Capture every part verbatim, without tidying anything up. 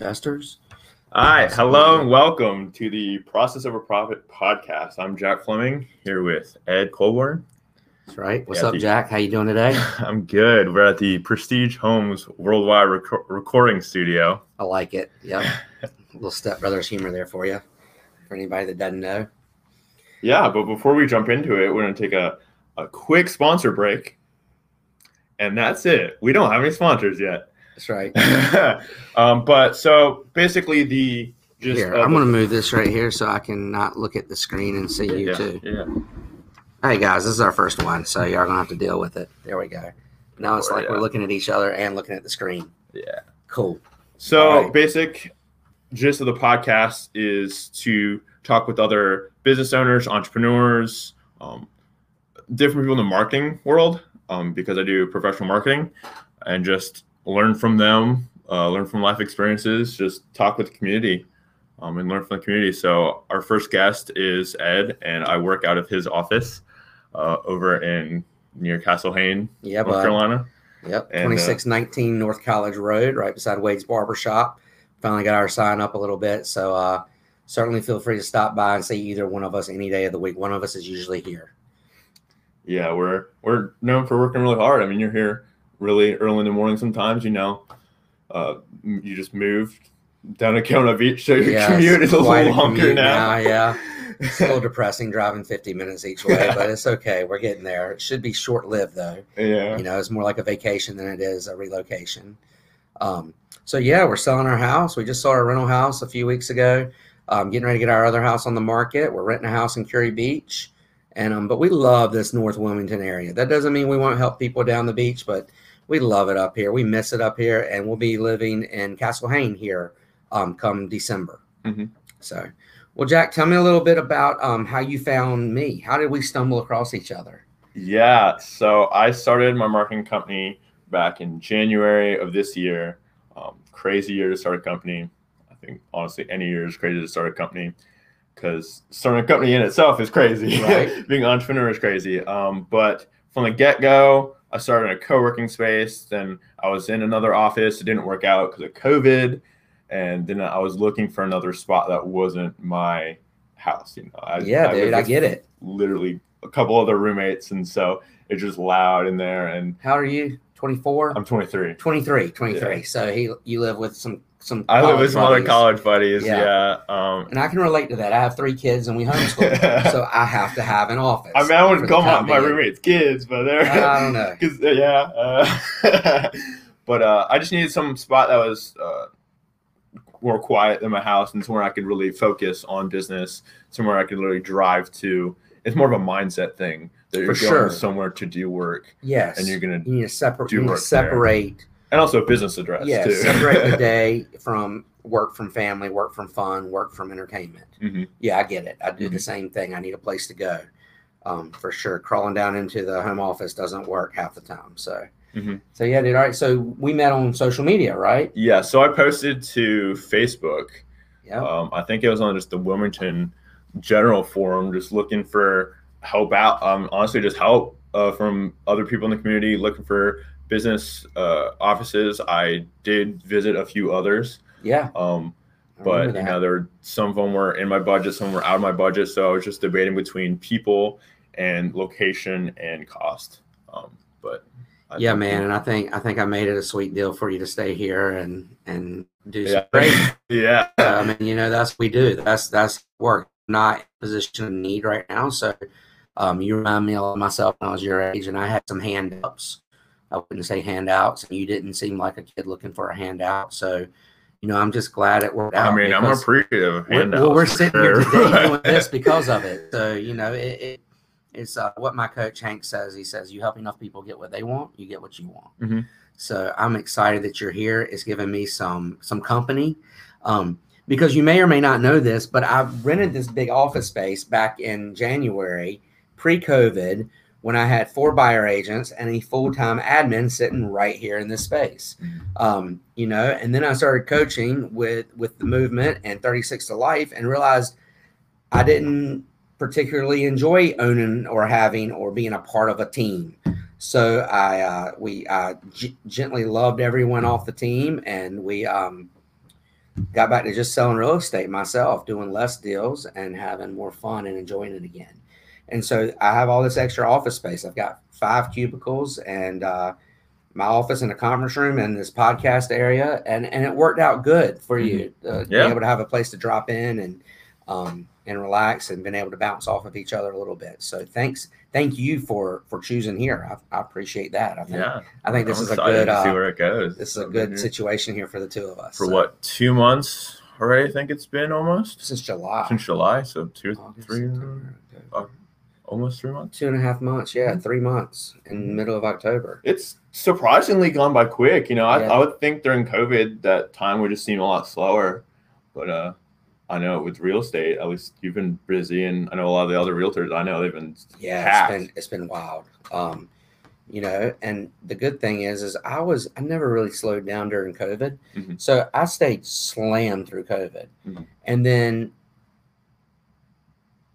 Investors. All right. Hello and welcome to the Process of a Profit podcast. I'm Jack Fleming here with Ed Colburn. That's right. What's up, the, Jack? How you doing today? I'm good. We're at the Prestige Homes Worldwide rec- recording studio. I like it. Yep. Little stepbrother's humor there for you, for anybody that doesn't know. Yeah, but before we jump into it, we're going to take a, a quick sponsor break. And that's it. We don't have any sponsors yet. That's right. um, but so basically the just here, uh, I'm going to move this right here so I can not look at the screen and see you yeah, too. Yeah. Hey guys, this is our first one, so y'all going to have to deal with it. There we go. Now it's or, like yeah. we're looking at each other and looking at the screen. Yeah. Cool. So right. Basic gist of the podcast is to talk with other business owners, entrepreneurs, um, different people in the marketing world, um, because I do professional marketing, and just learn from them, uh, learn from life experiences, just talk with the community um, and learn from the community. So our first guest is Ed, and I work out of his office uh, over in near Castle Hayne, yeah, North bud. Carolina. Yep, and, twenty-six nineteen uh, North College Road, right beside Wade's Barbershop. Finally got our sign up a little bit. So uh, certainly feel free to stop by and see either one of us any day of the week. One of us is usually here. Yeah, we're we're known for working really hard. I mean, you're here really early in the morning sometimes, you know, uh, you just moved down to Kona Beach, so your yeah, commute is a little longer now. now. Yeah, it's a little depressing driving fifty minutes each way, yeah. but it's okay. We're getting there. It should be short-lived, though. Yeah. You know, it's more like a vacation than it is a relocation. Um, so, yeah, we're selling our house. We just sold our rental house a few weeks ago. Um, getting ready to get our other house on the market. We're renting a house in Curie Beach. and um, But we love this North Wilmington area. That doesn't mean we won't help people down the beach, but we love it up here. We miss it up here, and we'll be living in Castle Hayne here um, come December. Mm-hmm. So, well, Jack, tell me a little bit about um, how you found me. How did we stumble across each other? Yeah, so I started my marketing company back in January of this year. Um, crazy year to start a company. I think, honestly, any year is crazy to start a company because starting a company in itself is crazy. Right? Being an entrepreneur is crazy. Um, but from the get-go, I started in a co-working space, then I was in another office. It didn't work out because of COVID, and then I was looking for another spot that wasn't my house. You know, I, yeah, I dude, I get it. Literally a couple other roommates, and so it's just loud in there. And how are you? twenty-four? I'm twenty-three. twenty-three, twenty-three. Yeah. So he, you live with some some. I live with some buddies. Other college buddies. Yeah. yeah. Um, and I can relate to that. I have three kids, and we homeschool, so I have to have an office. I mean, I wouldn't call my, my roommates kids, but they're. I don't know. Cause, yeah. Uh, but uh, I just needed some spot that was uh, more quiet than my house, and somewhere I could really focus on business. Somewhere I could really drive to. It's more of a mindset thing. That you're For going sure. somewhere to do work. Yes. And you're going to separ- do work separate. There. And also business address, yes, too. Separate the day from work from family, work from fun, work from entertainment. Mm-hmm. Yeah, I get it. I do mm-hmm. the same thing. I need a place to go. Um, for sure. Crawling down into the home office doesn't work half the time. So, mm-hmm. so yeah, dude. All right. So we met on social media, right? Yeah. So I posted to Facebook. Yeah. Um, I think it was on just the Wilmington general forum, just looking for help out. Um, honestly, just help uh, from other people in the community, looking for business uh, offices. I did visit a few others. Yeah. Um, but you know, there were, some of them were in my budget, some were out of my budget. So I was just debating between people and location and cost. Um, but I yeah, man, that, and I think I think I made it a sweet deal for you to stay here and and do yeah. some great. yeah. I mean, you know, that's what we do. That's that's work. Not in a position of need right now. So um, you remind me of myself when I was your age, and I had some hand-ups. I wouldn't say handouts, and you didn't seem like a kid looking for a handout. So, you know, I'm just glad it worked out. I mean, I'm appreciative of handouts. Well, we're sitting here today doing this because of it. So, you know, it, it, it's uh, what my coach Hank says. He says, you help enough people get what they want, you get what you want. Mm-hmm. So I'm excited that you're here. It's giving me some some company. Um Because you may or may not know this, but I rented this big office space back in January, pre-COVID, when I had four buyer agents and a full-time admin sitting right here in this space. Um, you know, and then I started coaching with, with the movement and thirty-six to life and realized I didn't particularly enjoy owning or having or being a part of a team. So I uh, we uh, g- gently loved everyone off the team, and we um, – got back to just selling real estate myself, doing less deals and having more fun and enjoying it again. And so I have all this extra office space. I've got five cubicles and uh, my office and a conference room and this podcast area. And, and it worked out good for you to uh, yeah. be able to have a place to drop in and, um, and relax and been able to bounce off of each other a little bit. So thanks. Thank you for, for choosing here. I, I appreciate that. I think, yeah, I think this I'm is a good, to see where it goes. Uh, this is a good mm-hmm. situation here for the two of us. For so. what? Two months already? I think it's been almost since July, since July. So two, August, three, uh, almost three months, two and a half months. Yeah. Mm-hmm. Three months in the middle of October. It's surprisingly gone by quick. You know, I, yeah. I would think during COVID that time would just seem a lot slower, but, uh, I know with real estate, at least you've been busy, and I know a lot of the other realtors I know they've been yeah, it's been, it's been wild, um, you know. And the good thing is, is I was I never really slowed down during COVID, mm-hmm. so I stayed slammed through COVID, mm-hmm. and then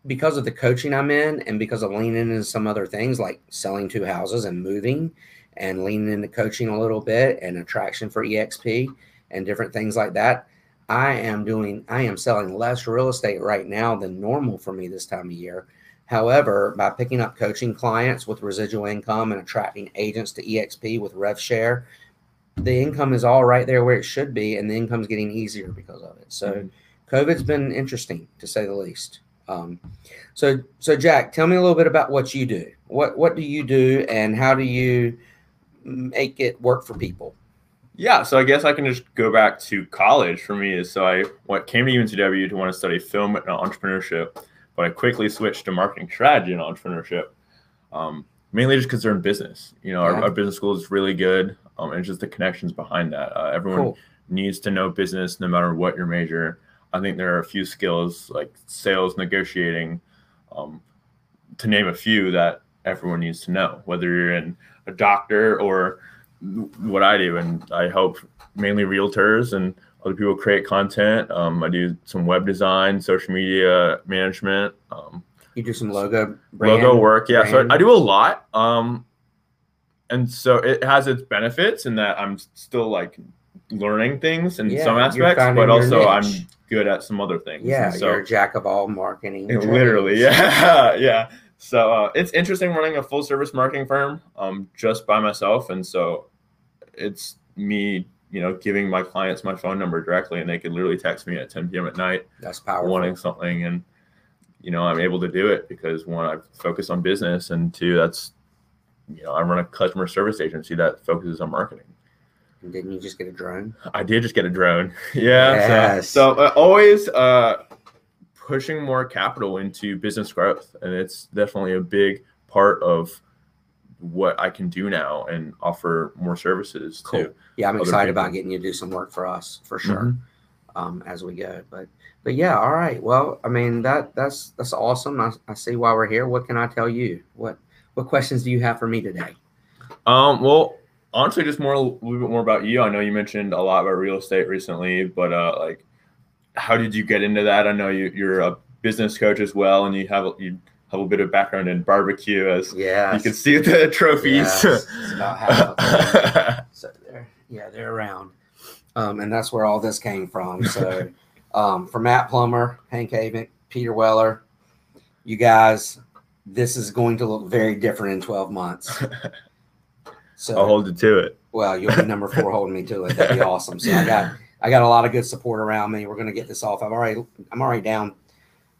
because of the coaching I'm in, and because of leaning into some other things like selling two houses and moving, and leaning into coaching a little bit and attraction for eXp and different things like that. I am doing, I am selling less real estate right now than normal for me this time of year. However, by picking up coaching clients with residual income and attracting agents to eXp with rev share, the income is all right there where it should be, and the income's getting easier because of it. So mm-hmm. COVID's been interesting, to say the least. Um, so, so Jack, tell me a little bit about what you do. What, what do you do, and how do you make it work for people? Yeah, so I guess I can just go back to college for me. Is so I went, came to U N C W to want to study film and entrepreneurship, but I quickly switched to marketing strategy and entrepreneurship, um, mainly just because they're in business. You know, yeah. our, our business school is really good, um, and just the connections behind that. Uh, everyone cool. needs to know business no matter what your major. I think there are a few skills like sales, negotiating, um, to name a few that everyone needs to know, whether you're in a doctor or what I do, and I help mainly realtors and other people create content. Um, I do some web design, social media management. Um, you do some logo brand, logo work, yeah. Brand. So I, I do a lot, um, and so it has its benefits in that I'm still like learning things in yeah, some aspects, but also niche. I'm good at some other things. Yeah, so, you're a jack of all marketing. Literally, yeah, yeah. So uh, it's interesting running a full service marketing firm um, just by myself. And so it's me, you know, giving my clients my phone number directly, and they could literally text me at ten p.m. at night. That's powerful. Wanting something. And, you know, I'm able to do it because one, I focus on business, and two, that's, you know, I run a customer service agency that focuses on marketing. And didn't you just get a drone? I did just get a drone. yeah. Yes. So, so uh, always, uh, pushing more capital into business growth. And it's definitely a big part of what I can do now and offer more services cool. to. Yeah, I'm excited people. about getting you to do some work for us for sure mm-hmm. um, as we go. But but yeah, all right. Well, I mean, that that's that's awesome. I, I see why we're here. What can I tell you? What what questions do you have for me today? Um, well, honestly, just more a little bit more about you. I know you mentioned a lot about real estate recently, but uh, like, how did you get into that? I know you, you're a business coach as well, and you have you have a bit of background in barbecue, as yes. you can see the trophies. Yes. It's about half. So they're yeah they're around, um, and that's where all this came from. So um, for Matt Plummer, Hank Haven, Peter Weller, you guys, this is going to look very different in twelve months. So I'll hold you to it. Well, you'll be number four holding me to it. That'd be awesome. So I got. I got a lot of good support around me. We're going to get this off. I'm already, I'm already down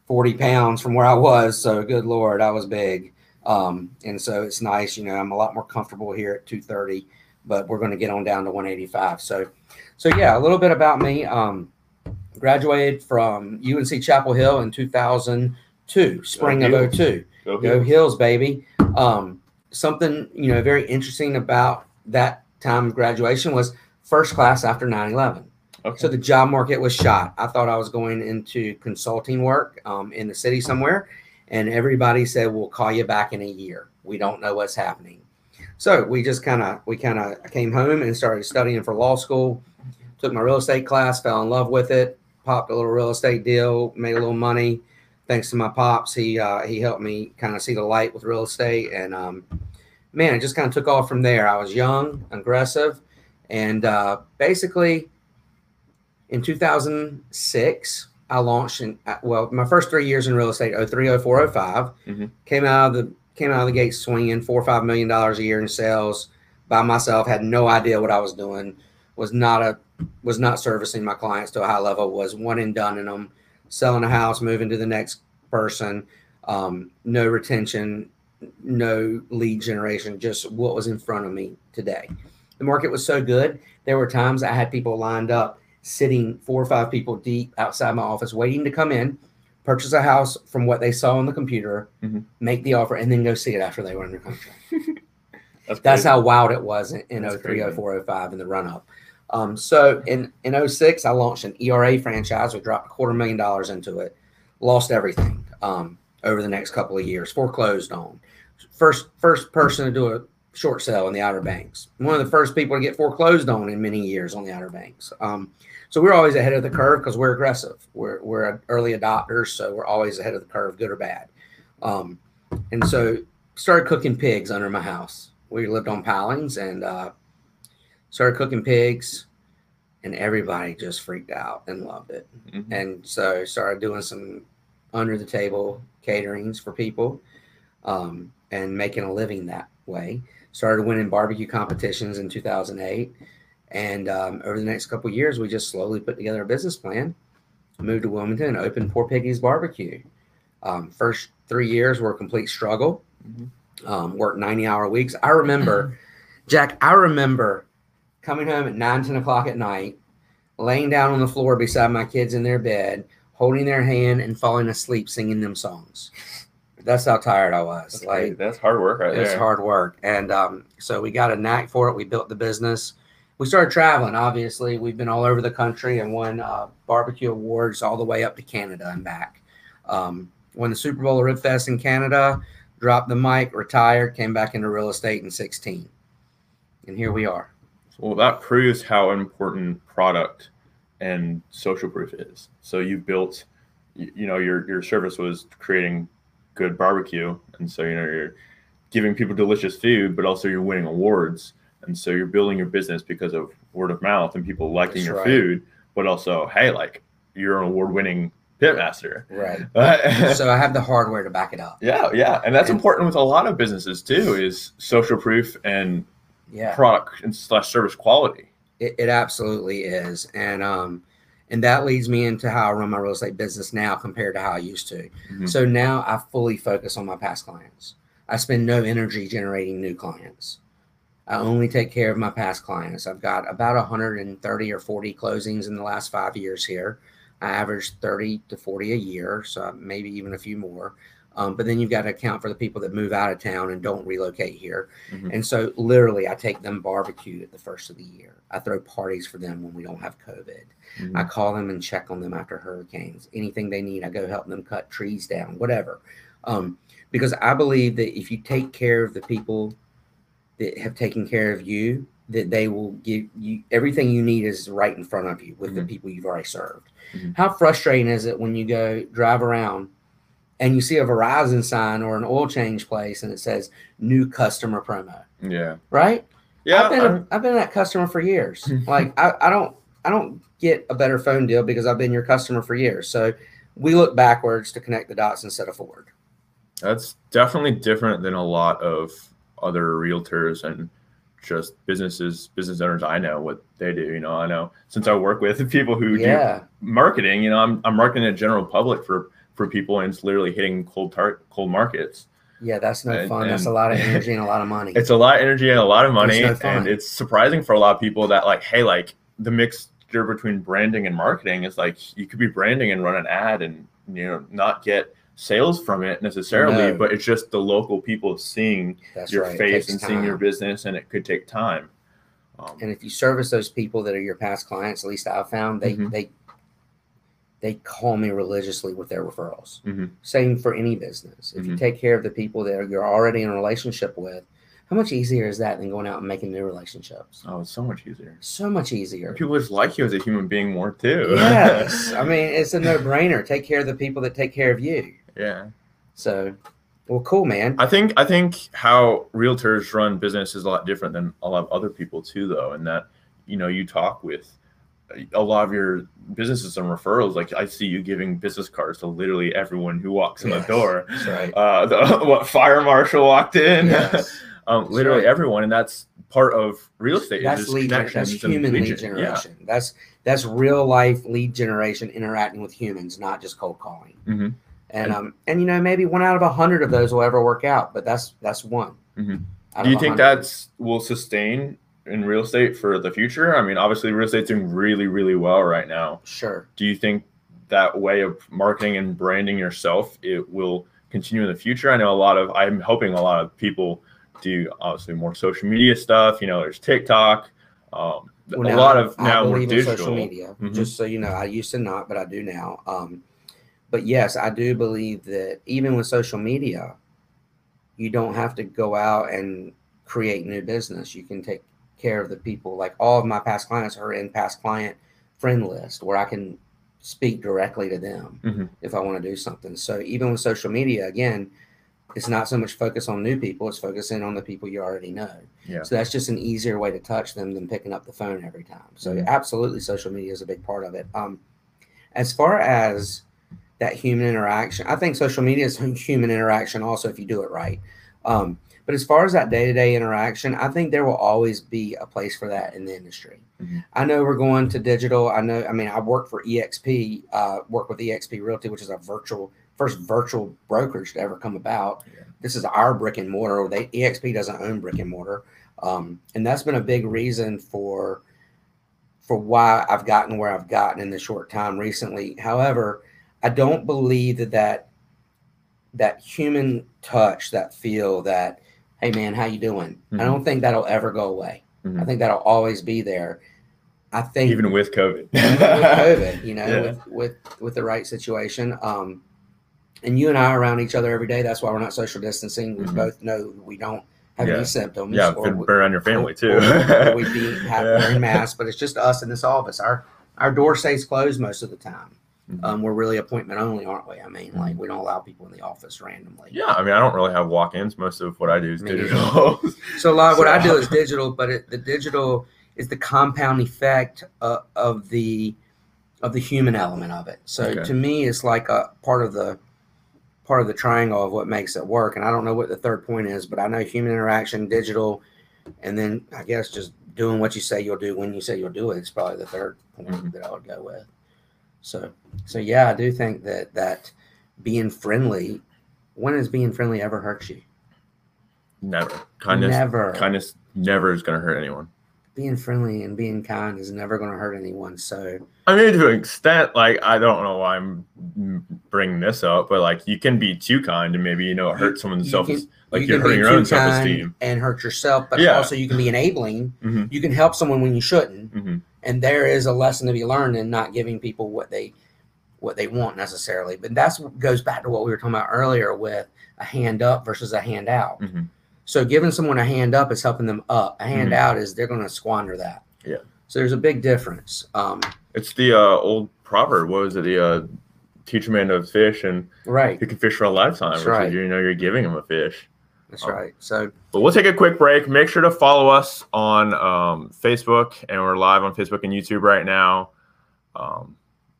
forty pounds from where I was. So good Lord, I was big. Um, and so it's nice. You know, I'm a lot more comfortable here at two thirty, but we're going to get on down to one eighty-five. So, so yeah, a little bit about me. Um, graduated from U N C Chapel Hill in two thousand two, spring of oh two. Go, Go Hills. Hills, baby. Um, something, you know, very interesting about that time of graduation was first class after nine eleven. Okay. So the job market was shot. I thought I was going into consulting work um, in the city somewhere. And everybody said, we'll call you back in a year. We don't know what's happening. So we just kind of, we kind of came home and started studying for law school, took my real estate class, fell in love with it, popped a little real estate deal, made a little money. Thanks to my pops, he, uh, he helped me kind of see the light with real estate. And um, man, it just kind of took off from there. I was young, aggressive, and uh, basically In two thousand six, I launched in, well, my first three years in real estate, oh three, oh four, oh five, mm-hmm. came out of the, came out of the gate swinging four or five million dollars a year in sales by myself, had no idea what I was doing, was not a, was not servicing my clients to a high level, was one and done in them, selling a house, moving to the next person, um, no retention, no lead generation, just what was in front of me today. The market was so good. There were times I had people lined up sitting four or five people deep outside my office, waiting to come in, purchase a house from what they saw on the computer, mm-hmm. make the offer, and then go see it after they were under contract. That's, That's how wild it was in, in oh three, oh four, oh five in the run-up. Um, so in, in oh six, I launched an E R A franchise. We dropped a quarter million dollars into it, lost everything um, over the next couple of years, foreclosed on. First, first person to do a short sale in the Outer Banks. One of the first people to get foreclosed on in many years on the Outer Banks. Um, so we're always ahead of the curve because we're aggressive. We're we're early adopters, so we're always ahead of the curve, good or bad. Um, and so started cooking pigs under my house. We lived on pilings and uh, started cooking pigs, and everybody just freaked out and loved it. Mm-hmm. And so started doing some under-the-table caterings for people um, and making a living that way. Started winning barbecue competitions in two thousand eight, and um, over the next couple of years, we just slowly put together a business plan, moved to Wilmington, and opened Poor Piggy's Barbecue. Um, first three years were a complete struggle. Mm-hmm. Um, worked ninety-hour weeks. I remember, Jack, I remember coming home at nine, ten o'clock at night, laying down on the floor beside my kids in their bed, holding their hand and falling asleep singing them songs. That's how tired I was. That's like crazy. That's hard work, right there. It's hard work, and um, so we got a knack for it. We built the business. We started traveling. Obviously, we've been all over the country and won uh, barbecue awards all the way up to Canada and back. Um, won the Super Bowl at Rib Fest in Canada. Dropped the mic, retired, came back into real estate in sixteen, and here we are. Well, that proves how important product and social proof is. So you built, you know, your your service was creating good barbecue, and so you know you're giving people delicious food, but also you're winning awards, and so you're building your business because of word of mouth and people liking That's your right. food, but also, hey, like, you're an award-winning pitmaster, right? Uh, so I have the hardware to back it up. Yeah, yeah, and that's and, important with a lot of businesses too, is social proof and yeah. product and slash service quality. It, it absolutely is, and um. And that leads me into how I run my real estate business now compared to how I used to. Mm-hmm. So now I fully focus on my past clients. I spend no energy generating new clients. I only take care of my past clients. I've got about one hundred thirty or forty closings in the last five years here. I average thirty to forty a year, so maybe even a few more. Um, but then you've got to account for the people that move out of town and don't relocate here. Mm-hmm. And so literally I take them barbecue at the first of the year. I throw parties for them when we don't have COVID. Mm-hmm. I call them and check on them after hurricanes. Anything they need, I go help them cut trees down, whatever. Um, because I believe that if you take care of the people that have taken care of you, that they will give you everything you need is right in front of you with mm-hmm. the people you've already served. Mm-hmm. How frustrating is it when you go drive around and you see a Verizon sign or an oil change place, and it says new customer promo. Yeah. Right. Yeah. I've been a, I've been that customer for years. Like I, I don't I don't get a better phone deal because I've been your customer for years. So we look backwards to connect the dots instead of forward. That's definitely different than a lot of other realtors and just businesses, business owners. I know what they do. You know, I know since I work with people who yeah. do marketing. You know, I'm I'm marketing to the general public for. for people, and it's literally hitting cold tar- cold markets. Yeah, that's no and, fun. And that's a lot of energy and a lot of money. It's a lot of energy and a lot of money. No and it's surprising for a lot of people that like, hey, like the mixture between branding and marketing is like, you could be branding and run an ad and, you know, not get sales from it necessarily, no. but it's just the local people seeing that's your right. face and time. Seeing your business, and it could take time. Um, and if you service those people that are your past clients, at least I've found, they, mm-hmm. they, they call me religiously with their referrals. Mm-hmm. Same for any business. If mm-hmm. you take care of the people that you're already in a relationship with, how much easier is that than going out and making new relationships? Oh, it's so much easier. So much easier. People just like you as a human being more too. Yes. I mean, it's a no-brainer. Take care of the people that take care of you. Yeah. So, well, cool, man. I think I think how realtors run business is a lot different than a lot of other people too, though, in that, you know, you talk with a lot of your businesses and referrals, like I see you giving business cards to literally everyone who walks in yes, the door. That's right. Uh, the what, fire marshal walked in, yes, um, literally right. everyone, and that's part of real estate. That's lead, that's human lead generation. Yeah. That's that's real life lead generation, interacting with humans, not just cold calling. Mm-hmm. And um and you know, maybe one out of a hundred of those will ever work out, but that's that's one. Mm-hmm. Do you think that's will sustain in real estate for the future? I mean, obviously real estate's doing really, really well right now. Sure. Do you think that way of marketing and branding yourself, it will continue in the future? I know a lot of, I'm hoping a lot of people do obviously more social media stuff. You know, there's TikTok, um, well, now, a lot of now I believe more digital. In social media, mm-hmm. Just so you know, I used to not, but I do now. Um, but yes, I do believe that even with social media, you don't have to go out and create new business. You can take care of the people. Like all of my past clients are in past client friend list where I can speak directly to them mm-hmm. if I want to do something. So even with social media, again, it's not so much focus on new people, it's focusing on the people you already know. Yeah. So that's just an easier way to touch them than picking up the phone every time. So mm-hmm. absolutely, social media is a big part of it. Um, as far as that human interaction, I think social media is human interaction also if you do it right. Um, But as far as that day-to-day interaction, I think there will always be a place for that in the industry. Mm-hmm. I know we're going to digital. I know, I mean, I work for eXp, uh, work with eXp Realty, which is our virtual, first virtual brokerage to ever come about. Yeah. This is our brick and mortar. They, eXp doesn't own brick and mortar. Um, and that's been a big reason for, for why I've gotten where I've gotten in the short time recently. However, I don't believe that that, that human touch, that feel, that, hey man, how you doing? Mm-hmm. I don't think that'll ever go away. Mm-hmm. I think that'll always be there. I think even with COVID, even with COVID, you know, yeah. with, with, with the right situation. Um, and you and I are around each other every day. That's why we're not social distancing. We mm-hmm. both know we don't have yeah. any symptoms. Yeah, or we, burn on your family or, too. or we'd be have, yeah. wearing masks, but it's just us in this office. Our our door stays closed most of the time. Mm-hmm. Um, we're really appointment only, aren't we? I mean, mm-hmm. like we don't allow people in the office randomly. Yeah, I mean, I don't really have walk-ins. Most of what I do is Me digital. so a lot of so. what I do is digital, but it, the digital is the compound effect uh, of the of the human element of it. So okay. to me, it's like a part of the part of the triangle of what makes it work. And I don't know what the third point is, but I know human interaction, digital, and then I guess just doing what you say you'll do when you say you'll do it is probably the third point mm-hmm. that I would go with. So, so yeah, I do think that, that being friendly, when has being friendly ever hurt you? Never. Kindness never. Kindness never is going to hurt anyone. Being friendly and being kind is never going to hurt anyone. So, I mean, to an extent, like, I don't know why I'm bringing this up, but like, you can be too kind and maybe, you know, it hurts someone's self, like you you're hurting your own self-esteem and hurt yourself, but yeah. also you can be enabling. Mm-hmm. You can help someone when you shouldn't. Mm-hmm. And there is a lesson to be learned in not giving people what they what they want necessarily. But that's what goes back to what we were talking about earlier with a hand up versus a hand out. Mm-hmm. So giving someone a hand up is helping them up. A hand mm-hmm. out is they're going to squander that. Yeah. So there's a big difference. Um, it's the uh, old proverb. What was it? The uh, teach a man to fish and right. he can fish for a lifetime. That's right. You know, you're giving him a fish. That's um, right. So, but we'll take a quick break. Make sure to follow us on um, Facebook, and we're live on Facebook and YouTube right now. Um,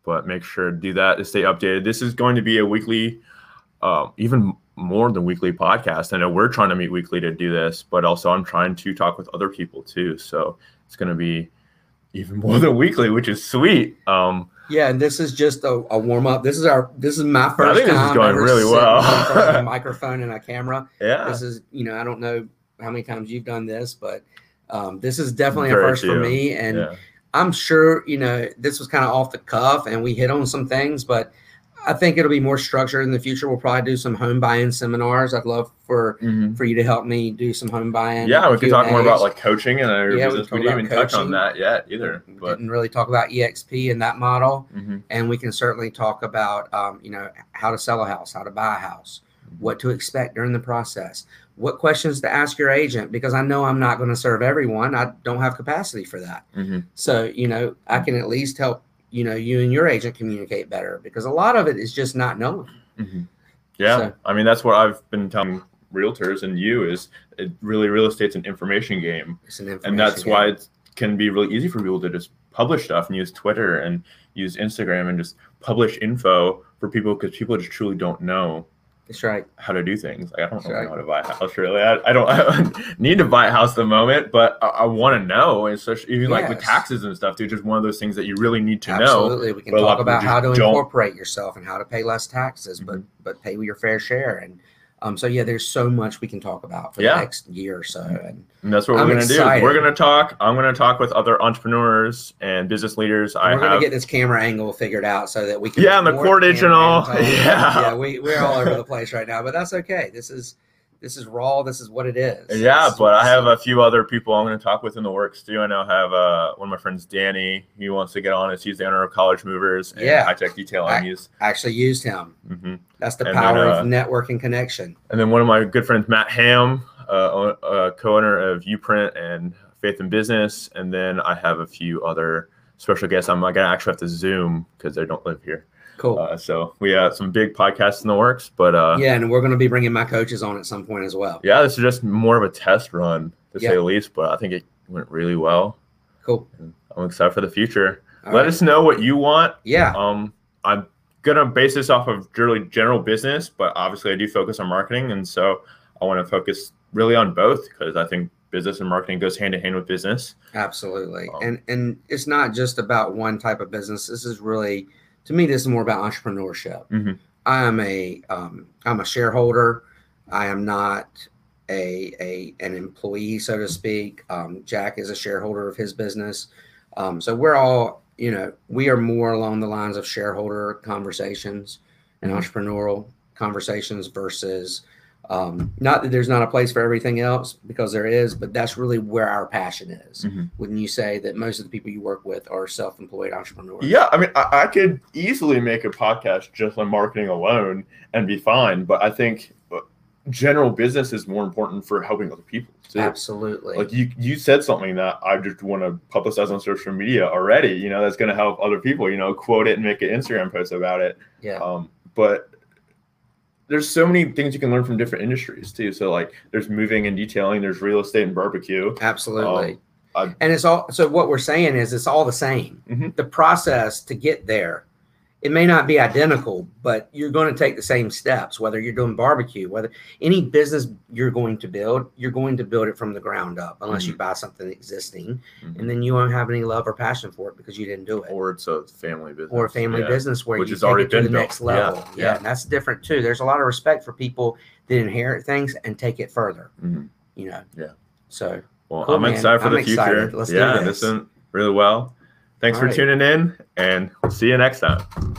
but make sure to do that to stay updated. This is going to be a weekly, uh, even more than weekly podcast. I know we're trying to meet weekly to do this, but also I'm trying to talk with other people too. So it's going to be even more than weekly, which is sweet. Um, Yeah, and this is just a, a warm up. This is our this is my first time. I think this is going really well. In front of a microphone and a camera. Yeah, this is you know I don't know how many times you've done this, but um, this is definitely Very a first few. for me. And yeah. I'm sure you know this was kind of off the cuff, and we hit on some things, but I think it'll be more structured in the future. We'll probably do some home buy-in seminars. I'd love for mm-hmm. for you to help me do some home buy-in. Yeah, we could talk more about like coaching and our yeah, business. We, we didn't even coaching. touch on that yet either. We but. didn't really talk about eXp and that model. Mm-hmm. And we can certainly talk about um, you know how to sell a house, how to buy a house, what to expect during the process, what questions to ask your agent, because I know I'm not going to serve everyone. I don't have capacity for that. Mm-hmm. So you know I can at least help you know, you and your agent communicate better, because a lot of it is just not knowing. Mm-hmm. Yeah. So. I mean, that's what I've been telling realtors and you is it really real estate's an information game. It's an information and that's game. why it can be really easy for people to just publish stuff and use Twitter and use Instagram and just publish info for people, because people just truly don't know. That's right. How to do things. Like, I don't know right. how to buy a house, really. I, I don't I need to buy a house at the moment, but I, I want to know. And so even yes. like with taxes and stuff, dude, just one of those things that you really need to Absolutely. know. Absolutely. We can talk about how to don't. incorporate yourself and how to pay less taxes, mm-hmm. but but pay your fair share. And um, so, yeah, there's so much we can talk about for yeah. the next year or so. And, and that's what I'm we're going to do. We're going to talk. I'm going to talk with other entrepreneurs and business leaders. And I we're going to get this camera angle figured out so that we can. Yeah, and the cordage and all. Yeah. yeah, we, we're all over the place right now, but that's okay. This is this is raw. This is what it is. Yeah, but I have a few other people I'm going to talk with in the works too. I now have uh, one of my friends, Danny. He wants to get on us. He's the owner of College Movers and yeah. High Tech Detailing. I He's, actually used him. Mm-hmm. That's the and power then, uh, of network and connection. And then one of my good friends, Matt Ham, uh, uh, co-owner of U-Print and Faith in Business. And then I have a few other special guests. I'm going to actually have to Zoom because they don't live here. Cool. Uh, so we have some big podcasts in the works, but uh, yeah, and we're going to be bringing my coaches on at some point as well. Yeah, this is just more of a test run, to yeah. say the least, but I think it went really well. Cool. And I'm excited for the future. All Let right. us know what you want. Yeah. Um, I'm going to base this off of really general business, but obviously I do focus on marketing, and so I want to focus really on both, because I think business and marketing goes hand in hand with business. Absolutely, um, and and it's not just about one type of business. This is really To me, this is more about entrepreneurship. Mm-hmm. I am a um, I'm a shareholder. I am not a, a an employee, so to speak. Um, Jack is a shareholder of his business. Um, so we're all, you know, we are more along the lines of shareholder conversations and mm-hmm. entrepreneurial conversations versus um, not that there's not a place for everything else, because there is, but that's really where our passion is. Mm-hmm. Wouldn't you say that most of the people you work with are self-employed entrepreneurs? Yeah. I mean, I, I could easily make a podcast just on marketing alone and be fine, but I think general business is more important for helping other people too. Absolutely. Like you, you said something that I just want to publicize on social media already, you know, that's going to help other people, you know, quote it and make an Instagram post about it. Yeah. Um, but there's so many things you can learn from different industries too. So like there's moving and detailing, there's real estate and barbecue. Absolutely. Um, and it's all, so what we're saying is it's all the same. Mm-hmm. The process to get there, it may not be identical, but you're going to take the same steps, whether you're doing barbecue, whether any business you're going to build, you're going to build it from the ground up, unless mm-hmm. you buy something existing mm-hmm. and then you won't have any love or passion for it because you didn't do it. Or it's a family business. Or a family yeah. business where Which you take already it to the built. next level. Yeah. Yeah. yeah, and that's different too. There's a lot of respect for people that inherit things and take it further, mm-hmm. you know? Yeah. So well, cool, I'm man. excited for I'm the excited. future. Let's yeah, do this. this went really well. Thanks All for right. tuning in, and we'll see you next time.